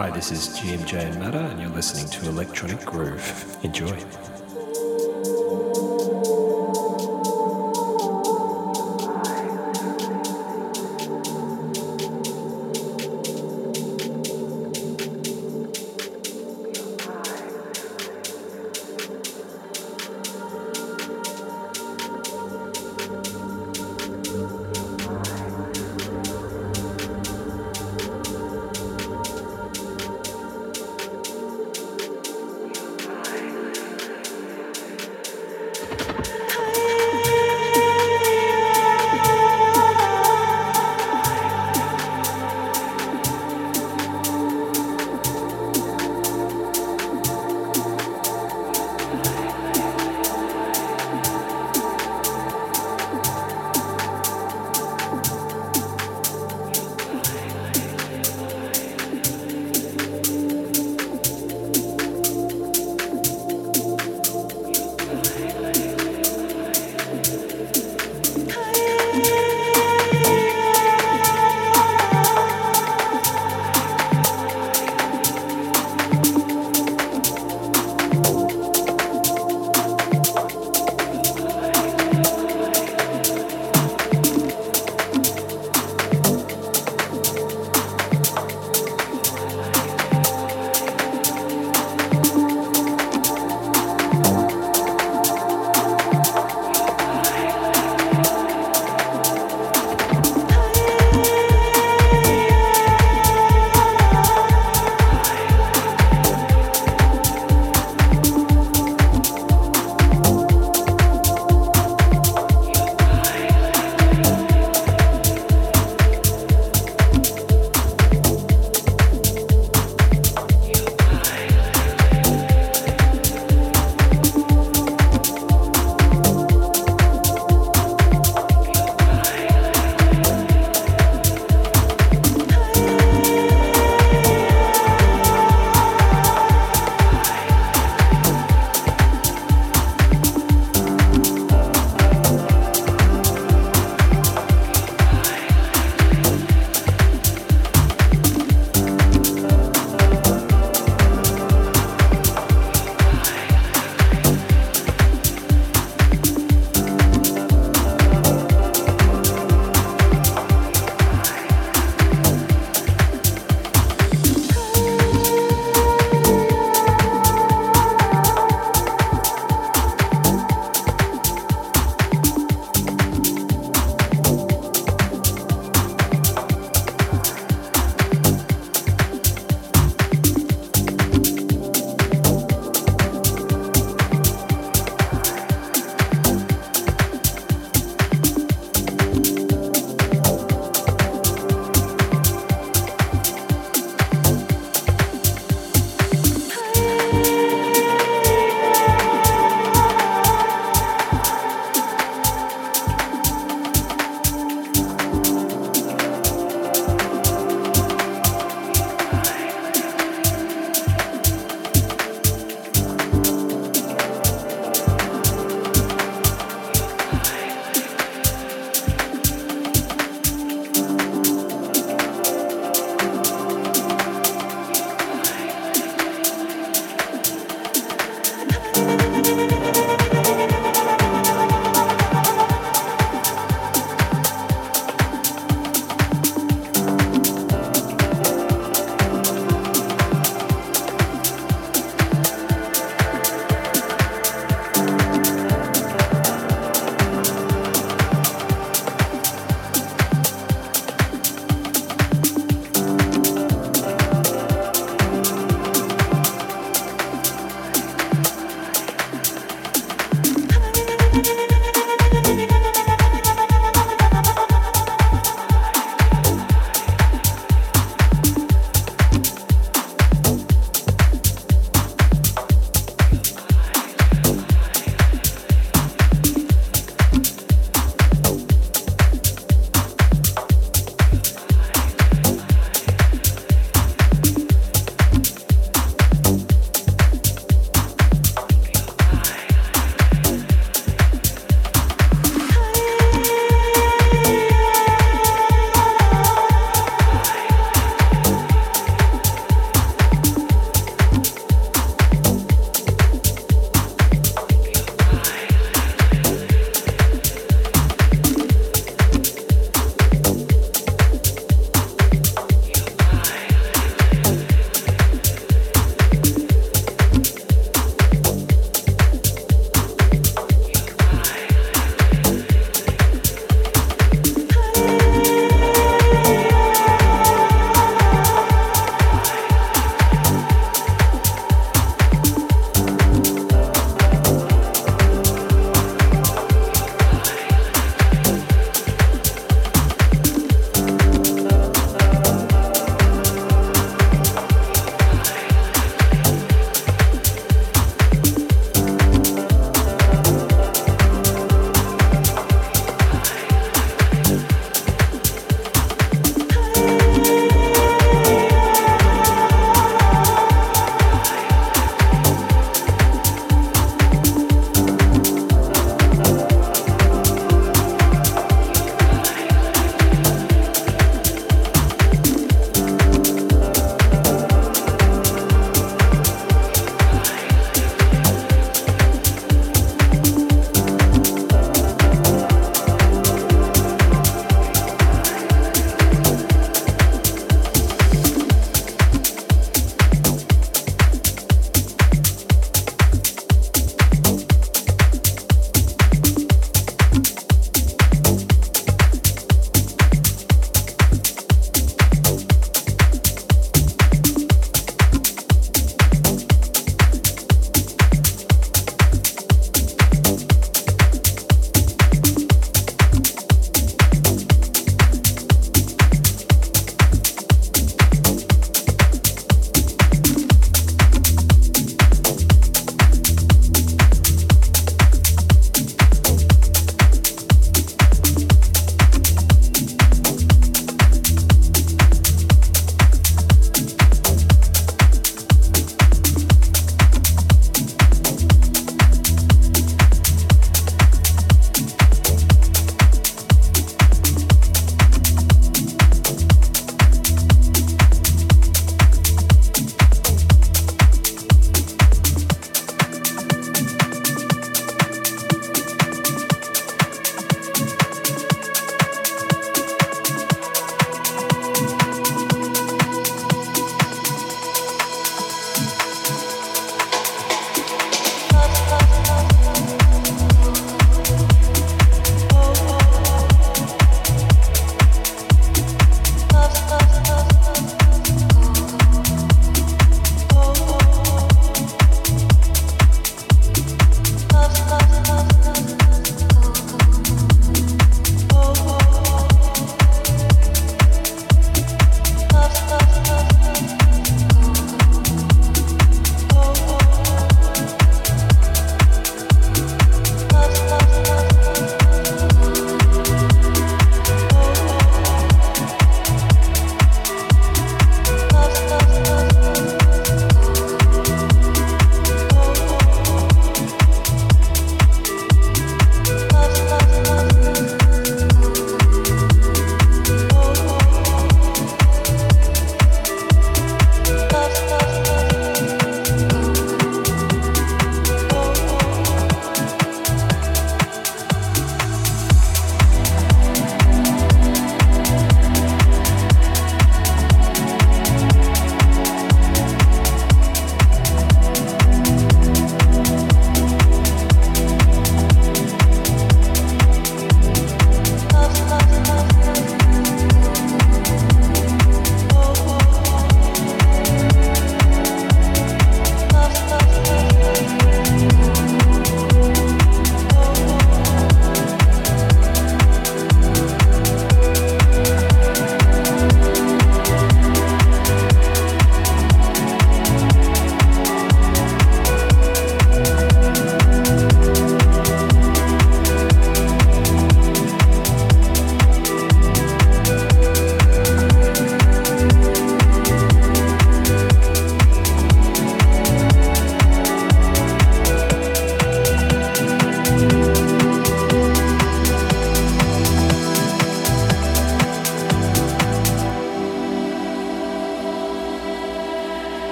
Hi, this is GMJ and Matter, and you're listening to Electronic Groove. Enjoy.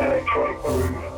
Electronic groove.